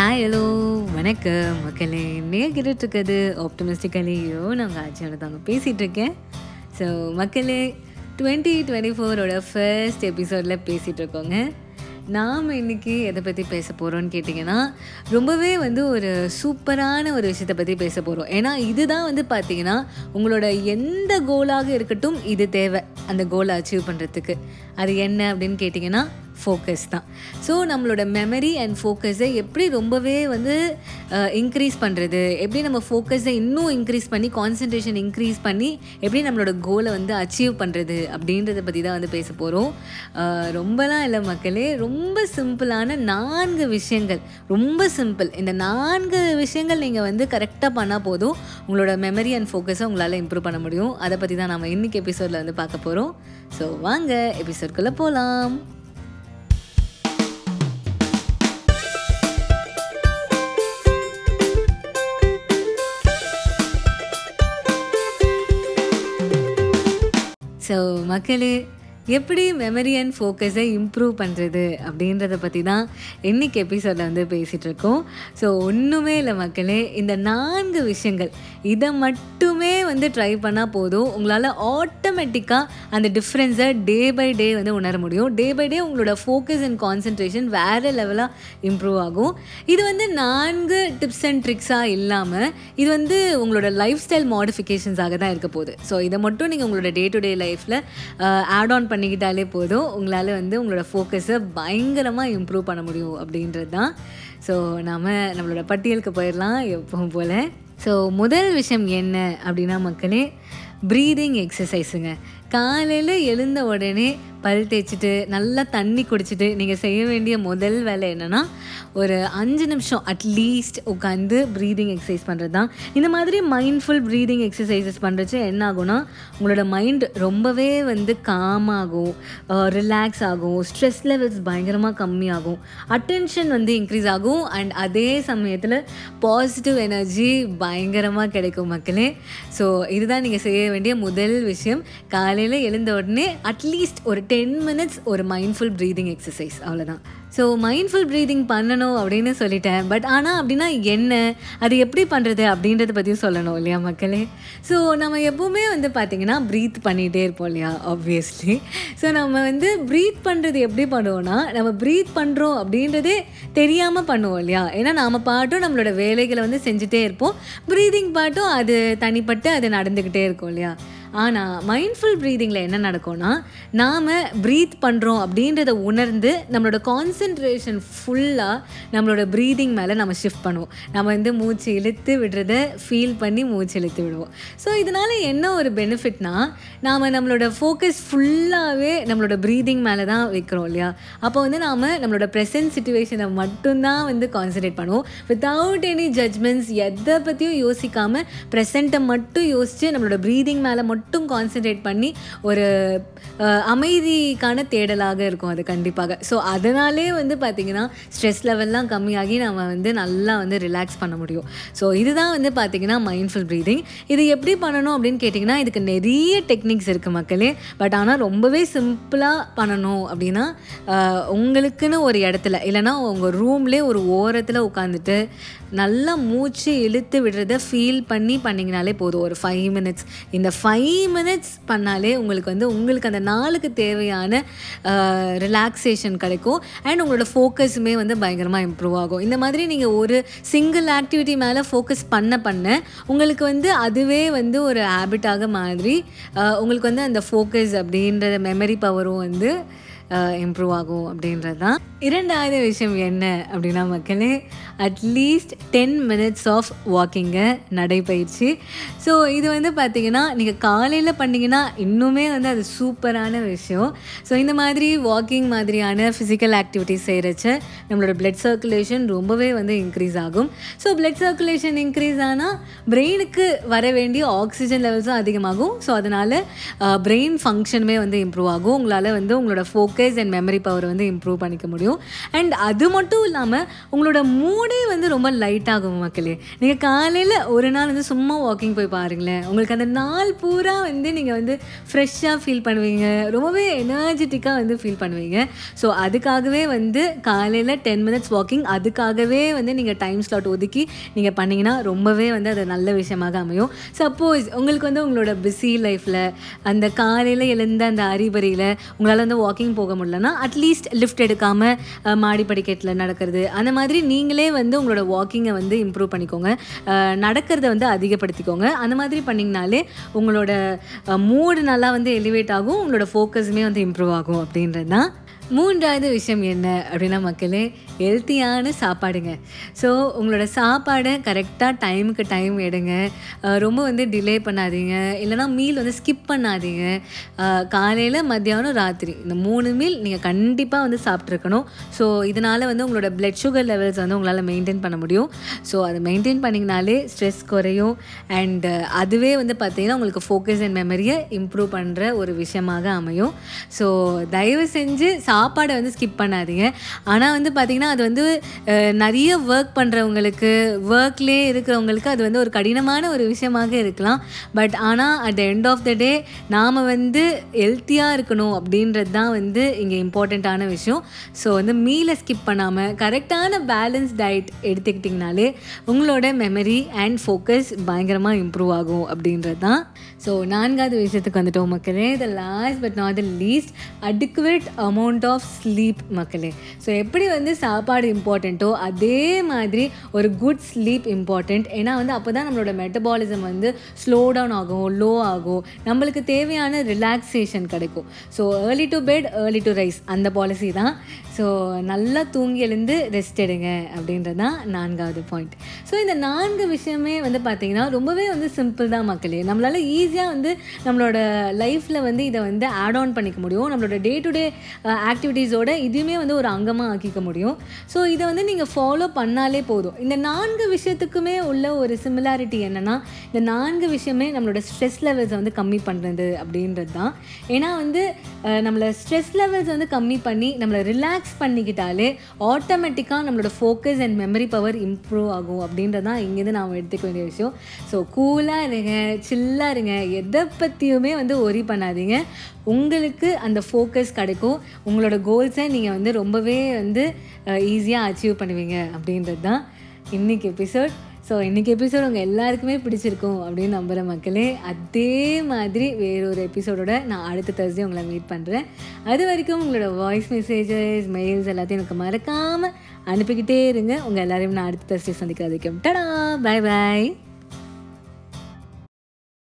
Hi hello வணக்கம் மக்களே. நீங்கள் கேட்டுட்ருக்கிறது ஆப்டிமிஸ்டிக்கலி யூ. நாங்கள் ஆட்சியோட தாங்க பேசிகிட்ருக்கேன். ஸோ மக்களே 2024ஓட ஃபர்ஸ்ட் எபிசோடில் பேசிகிட்ருக்கோங்க. நாம் இன்றைக்கி எதை பற்றி பேச போகிறோன்னு கேட்டிங்கன்னா, ரொம்பவே ஒரு சூப்பரான ஒரு விஷயத்தை பற்றி பேச போகிறோம். ஏன்னா இதுதான் பார்த்திங்கன்னா உங்களோட எந்த கோலாக இருக்கட்டும், இது தேவை அந்த கோலை அச்சீவ் பண்ணுறதுக்கு. அது என்ன அப்படின்னு கேட்டிங்கன்னா ஃபோக்கஸ் தான். ஸோ நம்மளோட மெமரி அண்ட் ஃபோக்கஸை எப்படி ரொம்பவே இன்க்ரீஸ் பண்ணுறது, எப்படி நம்ம ஃபோக்கஸை இன்னும் இன்க்ரீஸ் பண்ணி கான்சன்ட்ரேஷன் இன்க்ரீஸ் பண்ணி எப்படி நம்மளோட கோலை அச்சீவ் பண்ணுறது அப்படின்றத பற்றி தான் பேச போகிறோம். ரொம்பலாம் இல்லை மக்களே, ரொம்ப சிம்பிளான 4 விஷயங்கள். ரொம்ப சிம்பிள். இந்த 4 விஷயங்கள் நீங்கள் கரெக்டாக பண்ணால் போதும், உங்களோட மெமரி அண்ட் ஃபோக்கஸை உங்களால் இம்ப்ரூவ் பண்ண முடியும். அதை பற்றி தான் நம்ம இன்றைக்கி எபிசோடில் பார்க்க போகிறோம். ஸோ வாங்க எபிசோட்குள்ளே போகலாம். ஸோ மக்களே, எப்படி மெமரி அண்ட் ஃபோக்கஸை இம்ப்ரூவ் பண்ணுறது அப்படின்றத பற்றி தான் இன்றைக்கி எபிசோடில் பேசிகிட்ருக்கோம். ஸோ ஒன்றுமே இல்லை மக்களே, இந்த 4 விஷயங்கள் இதை மட்டுமே ட்ரை பண்ணால் போதும், உங்களால் ஆட்டோமேட்டிக்காக அந்த டிஃப்ரென்ஸை டே பை டே உணர முடியும். டே பை டே உங்களோட ஃபோக்கஸ் அண்ட் கான்சன்ட்ரேஷன் வேறு லெவலாக இம்ப்ரூவ் ஆகும். இது 4 டிப்ஸ் அண்ட் ட்ரிக்ஸாக இல்லாமல் இது உங்களோட லைஃப் ஸ்டைல் மாடிஃபிகேஷன்ஸாக தான் இருக்க போகுது. ஸோ இதை மட்டும் நீங்கள் உங்களோட டே டு டே லைஃப்பில் ஆட் ஆன் பண்ணிக்கிட்டாலே போதும், உங்களால் உங்களோட ஃபோக்கஸை பயங்கரமாக இம்ப்ரூவ் பண்ண முடியும் அப்படின்றது தான். ஸோ நம்மளோட பட்டியலுக்கு போயிடலாம் எப்பவும் போல். ஸோ முதல் விஷயம் என்ன அப்படின்னா மக்களே, ப்ரீதிங் எக்ஸசைஸுங்க. காலையில் எழுந்த உடனே பல் தேய்ச்சிட்டு நல்லா தண்ணி குடிச்சிட்டு நீங்கள் செய்ய வேண்டிய முதல் வேலை என்னென்னா, ஒரு 5 நிமிஷம் அட்லீஸ்ட் உட்காந்து ப்ரீதிங் எக்ஸசைஸ் பண்ணுறது தான். இந்த மாதிரி மைண்ட்ஃபுல் ப்ரீதிங் எக்ஸசைஸஸ் பண்ணுறச்சு என்ன ஆகும்னா, உங்களோட மைண்ட் ரொம்பவே காம் ஆகும், ரிலாக்ஸ் ஆகும், ஸ்ட்ரெஸ் லெவல்ஸ் பயங்கரமாக கம்மியாகும், அட்டென்ஷன் இன்க்ரீஸ் ஆகும். அண்ட் அதே சமயத்தில் பாசிட்டிவ் எனர்ஜி பயங்கரமாக கிடைக்கும் மக்களே. ஸோ இதுதான் நீங்கள் செய்ய வேண்டிய முதல் விஷயம். காலையில் எழுந்த உடனே அட்லீஸ்ட் ஒரு 10 minutes ஒரு மைண்ட்ஃபுல் ப்ரீதிங் எக்ஸசைஸ், அவ்வளோதான். ஸோ மைண்ட்ஃபுல் ப்ரீதிங் பண்ணணும் அப்படின்னு சொல்லிட்டேன். பட் ஆனால் அப்படின்னா என்ன, அது எப்படி பண்ணுறது அப்படின்றத பற்றியும் சொல்லணும் இல்லையா மக்களே. ஸோ நம்ம எப்போவுமே பார்த்திங்கன்னா ப்ரீத் பண்ணிகிட்டே இருப்போம் இல்லையா, ஆப்வியஸ்லி. ஸோ நம்ம ப்ரீத் பண்ணுறது எப்படி பண்ணுவோன்னா, நம்ம ப்ரீத் பண்ணுறோம் அப்படின்றதே தெரியாமல் பண்ணுவோம் இல்லையா. ஏன்னா நாம் பாட்டும் நம்மளோட வேலைகளை செஞ்சுட்டே இருப்போம், ப்ரீதிங் பாட்டும் அது தனிப்பட்டு அது நடந்துக்கிட்டே இருக்கும் இல்லையா. ஆனால் மைண்ட்ஃபுல் ப்ரீதிங்கில் என்ன நடக்கும்னா, நாம் ப்ரீத் பண்ணுறோம் அப்படின்றத உணர்ந்து நம்மளோட கான்சன்ட்ரேஷன் ஃபுல்லாக நம்மளோட ப்ரீதிங் மேலே நம்ம ஷிஃப்ட் பண்ணுவோம். நம்ம மூச்சு இழுத்து விடுறத ஃபீல் பண்ணி மூச்சு இழுத்து விடுவோம். ஸோ இதனால் என்ன ஒரு பெனிஃபிட்னா, நாம் நம்மளோட ஃபோக்கஸ் ஃபுல்லாகவே நம்மளோட ப்ரீதிங் மேலே தான் வைக்கிறோம் இல்லையா. அப்போ நாம் நம்மளோட ப்ரெசன்ட் சிச்சுவேஷனை மட்டும்தான் கான்சன்ட்ரேட் பண்ணுவோம், வித்தவுட் எனி ஜட்மெண்ட்ஸ். எதை பற்றியும் யோசிக்காமல் ப்ரெசண்ட்டை மட்டும் யோசித்து நம்மளோட ப்ரீதிங் மேலே மட்டும் கான்சன்ட்ரேட் பண்ணி ஒரு அமைதிக்கான தேடலாக இருக்கும் அது கண்டிப்பாக. ஸோ அதனாலே பார்த்திங்கன்னா ஸ்ட்ரெஸ் லெவல்லாம் கம்மியாகி நம்ம நல்லா ரிலாக்ஸ் பண்ண முடியும். ஸோ இதுதான் பார்த்திங்கன்னா மைண்ட்ஃபுல் ப்ரீதிங். இது எப்படி பண்ணணும் அப்படின்னு கேட்டிங்கன்னா, இதுக்கு நிறைய டெக்னிக்ஸ் இருக்குது மக்களே. பட் ஆனால் ரொம்பவே சிம்பிளாக பண்ணணும் அப்படின்னா, உங்களுக்குன்னு ஒரு இடத்துல இல்லைனா உங்கள் ரூம்லேயே ஒரு ஓரத்தில் உட்காந்துட்டு நல்லா மூச்சு இழுத்து விடுறத ஃபீல் பண்ணி பண்ணிங்கனாலே போதும். ஒரு 5 minutes. இந்த 5 minutes பண்ணாலே உங்களுக்கு உங்களுக்கு அந்த நாளுக்கு தேவையான ரிலாக்ஸேஷன் கிடைக்கும். அண்ட் உங்களோட ஃபோக்கஸுமே பயங்கரமாக இம்ப்ரூவ் ஆகும். இந்த மாதிரி நீங்கள் ஒரு சிங்கிள் ஆக்டிவிட்டி மேலே ஃபோக்கஸ் பண்ண பண்ண உங்களுக்கு அதுவே ஒரு ஹேபிட்டாக மாதிரி உங்களுக்கு அந்த ஃபோக்கஸ் அப்படின்ற மெமரி பவரும் இம்ப்ரூவ் ஆகும் அப்படின்றது தான். 2வது விஷயம் என்ன அப்படின்னா மக்களே, அட்லீஸ்ட் 10 minutes ஆஃப் வாக்கிங்கை, நடைப்பயிற்சி. ஸோ இது பார்த்திங்கன்னா நீங்கள் காலையில் பண்ணிங்கன்னா இன்னுமே அது சூப்பரான விஷயம். ஸோ இந்த மாதிரி வாக்கிங் மாதிரியான ஃபிசிக்கல் ஆக்டிவிட்டிஸ் செய்கிறச்ச நம்மளோட பிளட் சர்க்குலேஷன் ரொம்பவே இன்க்ரீஸ் ஆகும். ஸோ பிளட் சர்க்குலேஷன் இன்க்ரீஸ் ஆனால் பிரெயினுக்கு வர வேண்டிய ஆக்சிஜன் லெவல்ஸும் அதிகமாகும். ஸோ அதனால் பிரெயின் ஃபங்க்ஷனுமே இம்ப்ரூவ் ஆகும். உங்களால் உங்களோட focus focus and memory power வந்து இம்ப்ரூவ் பண்ணிக்க முடியும். அண்ட் அது மட்டும் இல்லாமல் உங்களோட மூடே வந்து ரொம்ப லைட் ஆகும் மக்களே. நீங்கள் காலையில் ஒரு நாள் வந்து சும்மா வாக்கிங் போய் பாருங்களேன், உங்களுக்கு அந்த நாள் பூரா வந்து நீங்கள் வந்து ஃப்ரெஷ்ஷாக ஃபீல் பண்ணுவீங்க, ரொம்பவே எனர்ஜெட்டிக்காக வந்து ஃபீல் பண்ணுவீங்க. ஸோ அதுக்காகவே வந்து காலையில் 10 minutes வாக்கிங் அதுக்காகவே வந்து நீங்கள் டைம் ஸ்லாட் ஒதுக்கி நீங்கள் பண்ணிங்கன்னா ரொம்பவே வந்து அது நல்ல விஷயமாக அமையும். சப்போஸ் உங்களுக்கு வந்து உங்களோட பிஸி லைஃப்பில் அந்த காலையில் எழுந்த அந்த அறிபறியில் உங்களால் வந்து வாக்கிங் போக முடியலன்னா அட்லீஸ்ட் லிஃப்ட் எடுக்காமல் மாடி படிக்கட்டில் நடக்கிறது, அந்த மாதிரி நீங்களே வந்து உங்களோட வாக்கிங்கை வந்து இம்ப்ரூவ் பண்ணிக்கோங்க, நடக்கிறத வந்து அதிகப்படுத்திக்கோங்க. அந்த மாதிரி பண்ணிங்கனாலே உங்களோட மூடு நல்லா வந்து எலிவேட் ஆகும், உங்களோட ஃபோக்கஸுமே வந்து இம்ப்ரூவ் ஆகும் அப்படின்றது தான். 3வது விஷயம் என்ன அப்படின்னா மக்களே, ஹெல்த்தியான சாப்பாடுங்க. ஸோ உங்களோட சாப்பாடை கரெக்டாக டைமுக்கு டைம் எடுங்க, ரொம்ப வந்து டிலே பண்ணாதீங்க, இல்லைனா மீல் வந்து ஸ்கிப் பண்ணாதீங்க. காலையில், மத்தியானம், ராத்திரி இந்த 3 மீல் நீங்கள் கண்டிப்பாக வந்து சாப்பிட்ருக்கணும். ஸோ இதனால் வந்து உங்களோட பிளட் சுகர் லெவல்ஸ் வந்து உங்களால் மெயின்டைன் பண்ண முடியும். ஸோ அதை மெயின்டைன் பண்ணிங்கனாலே ஸ்ட்ரெஸ் குறையும், அண்ட் அதுவே வந்து பார்த்திங்கன்னா உங்களுக்கு ஃபோக்கஸ் அண்ட் மெமரியை இம்ப்ரூவ் பண்ணுற ஒரு விஷயமாக அமையும். ஸோ தயவு செஞ்சு சாப்பாடை வந்து ஸ்கிப் பண்ணாதீங்க. ஆனால் வந்து பார்த்திங்கன்னா அது வந்து நிறைய ஒர்க் பண்ணுறவங்களுக்கு, ஒர்க்லேயே இருக்கிறவங்களுக்கு அது வந்து ஒரு கடினமான ஒரு விஷயமாக இருக்கலாம். பட் ஆனால் at the end of the day நாம் வந்து ஹெல்த்தியாக இருக்கணும் அப்படின்றது தான் வந்து இங்கே இம்பார்ட்டண்ட்டான விஷயம். ஸோ வந்து மீலை ஸ்கிப் பண்ணாமல் கரெக்டான பேலன்ஸ் டயட் எடுத்துக்கிட்டிங்கனாலே உங்களோட மெமரி அண்ட் ஃபோக்கஸ் பயங்கரமாக இம்ப்ரூவ் ஆகும் அப்படின்றது தான். ஸோ 4வது விஷயத்துக்கு வந்துட்டோம் மக்களே, the last but not the least, adequate amount of sleep மக்களே. ஸோ எப்படி வந்து சாப்பாடு இம்பார்ட்டண்ட்டோ அதே மாதிரி ஒரு குட் ஸ்லீப் இம்பார்ட்டண்ட். ஏன்னா வந்து அப்போ தான் நம்மளோட மெட்டபாலிசம் வந்து ஸ்லோ டவுன் ஆகும், லோ ஆகும், நம்மளுக்கு தேவையான ரிலாக்ஸேஷன் கிடைக்கும். So early to bed, early to rise அந்த பாலிசி தான். ஸோ நல்லா தூங்கி எழுந்து ரெஸ்ட் எடுங்க அப்படின்றது தான் 4வது பாயிண்ட். ஸோ இந்த 4 விஷயமே வந்து பார்த்திங்கன்னா ரொம்பவே வந்து சிம்பிள் தான் மக்களே. நம்மளால் ஈஸியாக வந்து நம்மளோட லைஃப்பில் வந்து இதை வந்து ஆட் ஆன் பண்ணிக்க முடியும், நம்மளோட டே டு டே ஆக்டிவிட்டீஸோட இதுவுமே வந்து ஒரு அங்கமாக ஆக்கிக்க முடியும். ஸோ இதை வந்து நீங்கள் ஃபாலோ பண்ணாலே போதும். இந்த 4 விஷயத்துக்குமே உள்ள ஒரு சிமிலாரிட்டி என்னென்னா, இந்த 4 விஷயமே நம்மளோட ஸ்ட்ரெஸ் லெவல்ஸை வந்து கம்மி பண்ணுறது அப்படின்றது தான். ஏன்னா வந்து நம்மளை ஸ்ட்ரெஸ் லெவல்ஸ் வந்து கம்மி பண்ணி நம்மளை ரிலாக்ஸ் பண்ணிக்கிட்டாலே ஆட்டோமேட்டிக்காக நம்மளோட focus and memory power improve ஆகும் அப்படின்றது தான் இங்கேருந்து நாம் எடுத்துக்க வேண்டிய விஷயம். ஸோ கூலாக இருங்க, சில்லாக இருங்க, எதை பற்றியுமே வந்து ஒரி பண்ணாதீங்க. உங்களுக்கு அந்த ஃபோக்கஸ் கிடைக்கும், உங்களோட கோல்ஸை நீங்கள் வந்து ரொம்பவே வந்து ஈஸியாக அச்சீவ் பண்ணுவீங்க அப்படின்றது தான் இன்றைக்கி எபிசோட். ஸோ இன்றைக்கி எபிசோடு உங்கள் எல்லாருக்குமே பிடிச்சிருக்கும் அப்படின்னு நம்புகிற மக்களே. அதே மாதிரி வேறொரு எபிசோடோட நான் அடுத்த தேர்ஸ்டே உங்களை மீட் பண்ணுறேன். அது வரைக்கும் உங்களோட வாய்ஸ் மெசேஜஸ், மெயில்ஸ் எல்லாத்தையும் எனக்கு மறக்காமல் அனுப்பிக்கிட்டே இருங்க. உங்கள் எல்லாரையும் நான் அடுத்த தேர்ஸ்டே சந்திக்கிறதுக்கு. டடா, பாய் பாய்.